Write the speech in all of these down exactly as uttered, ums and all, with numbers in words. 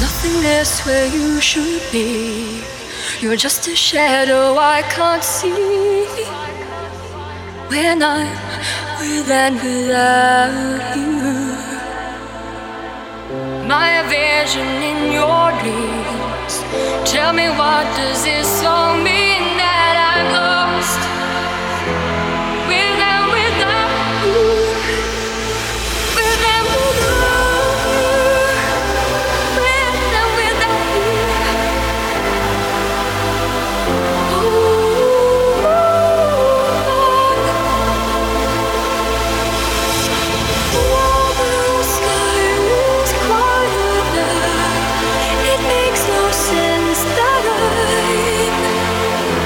Nothingness where you should be. You're just a shadow I can't see. When I'm with and without you, my vision in your dreams. Tell me, what does this song mean? That I'm lost with and without you. Sense that I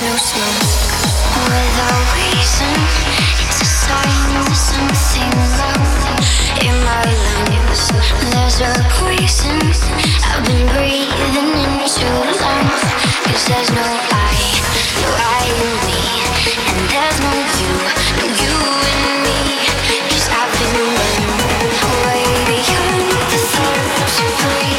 there's no smoke. Without reason, it's a sign there's something wrong in my lungs. There's a poison I've been breathing in too long. Cause there's no I, no I in me, and there's no you, no you in me. Cause I've been running away behind the thoughts of free.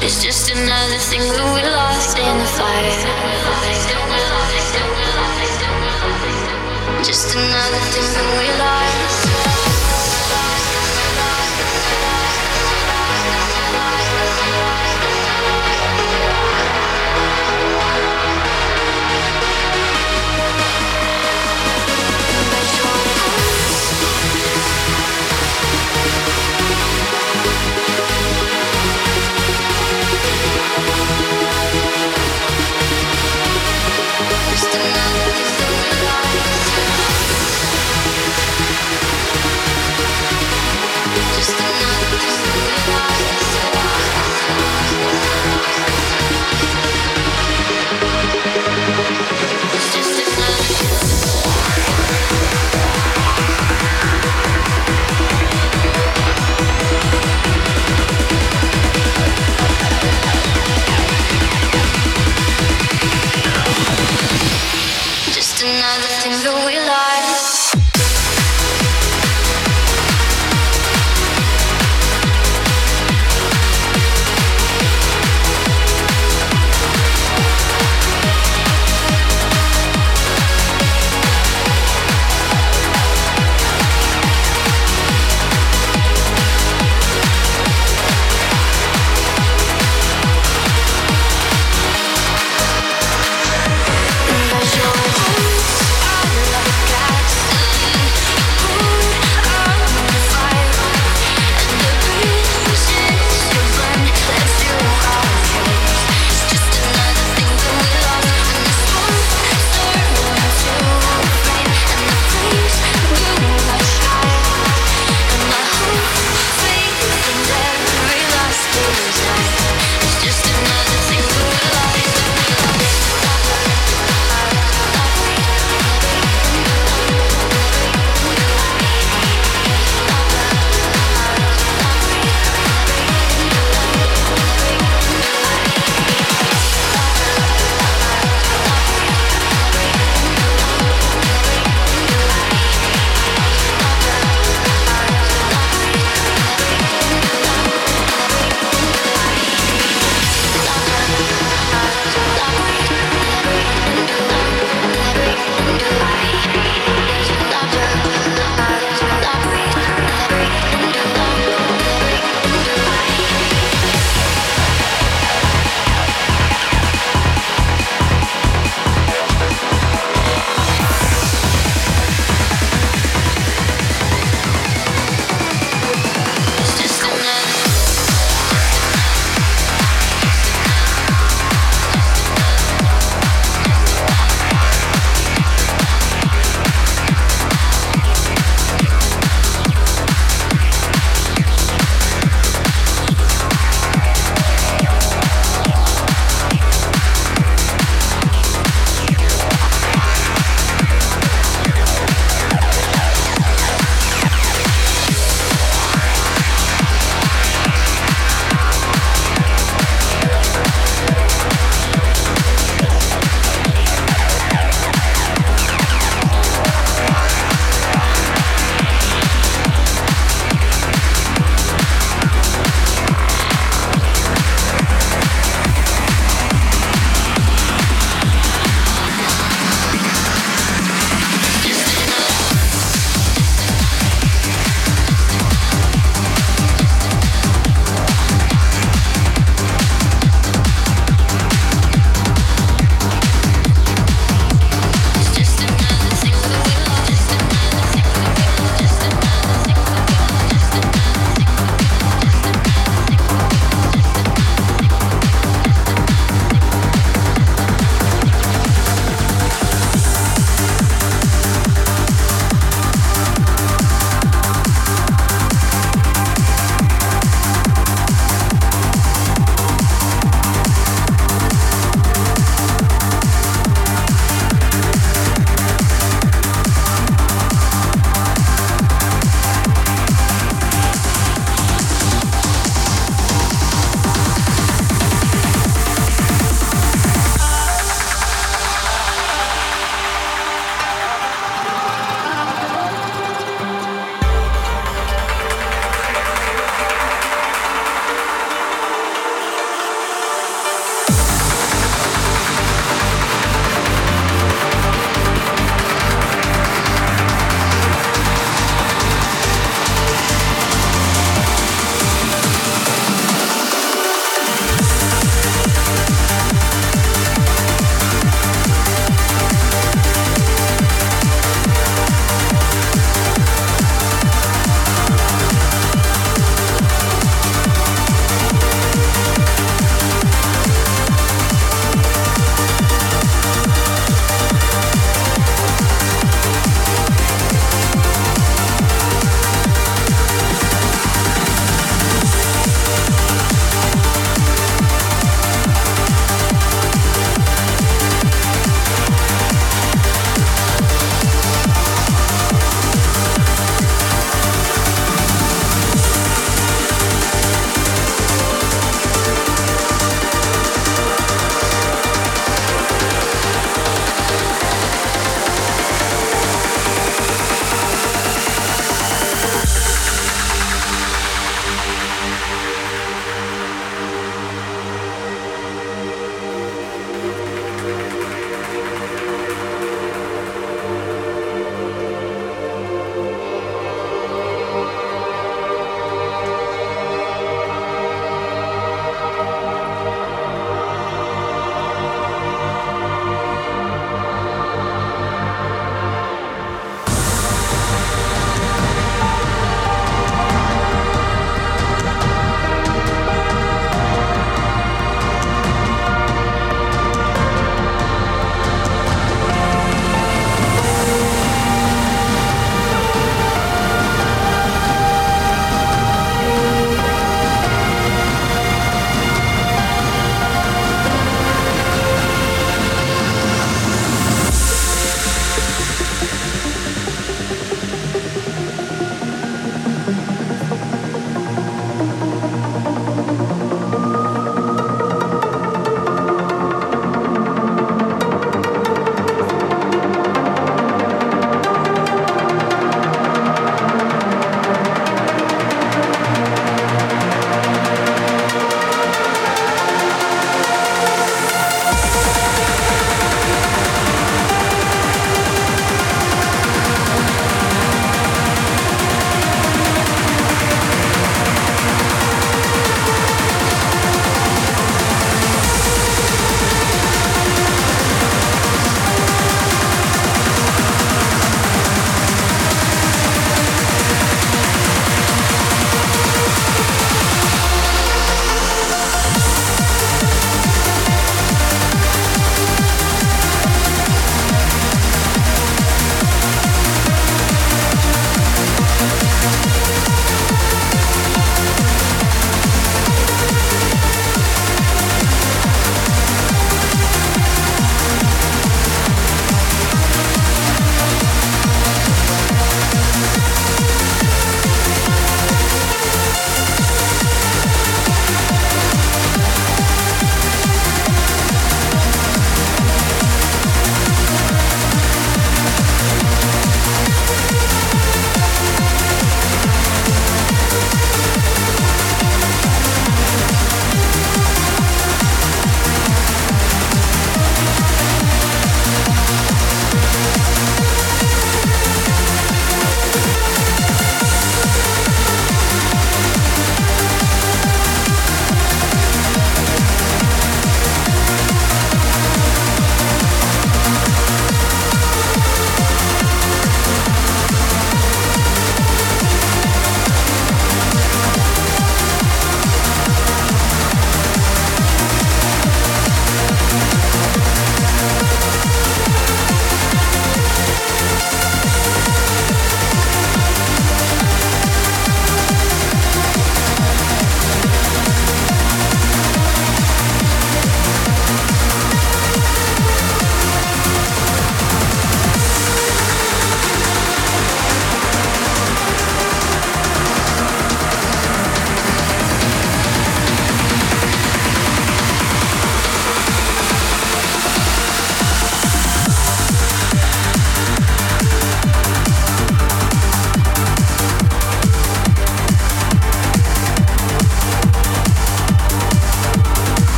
It's just another thing that we lost in the fire. Just another thing that we lost. Just another thing that we lost.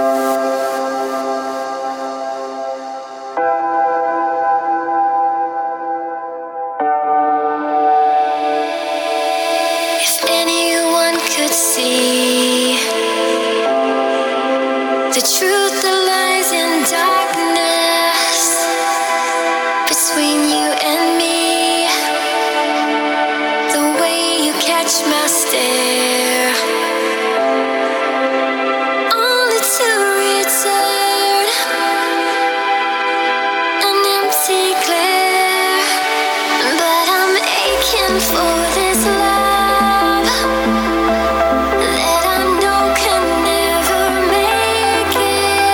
That I know can never make it.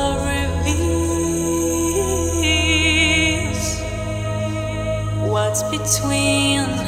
reveals what's between me and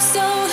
So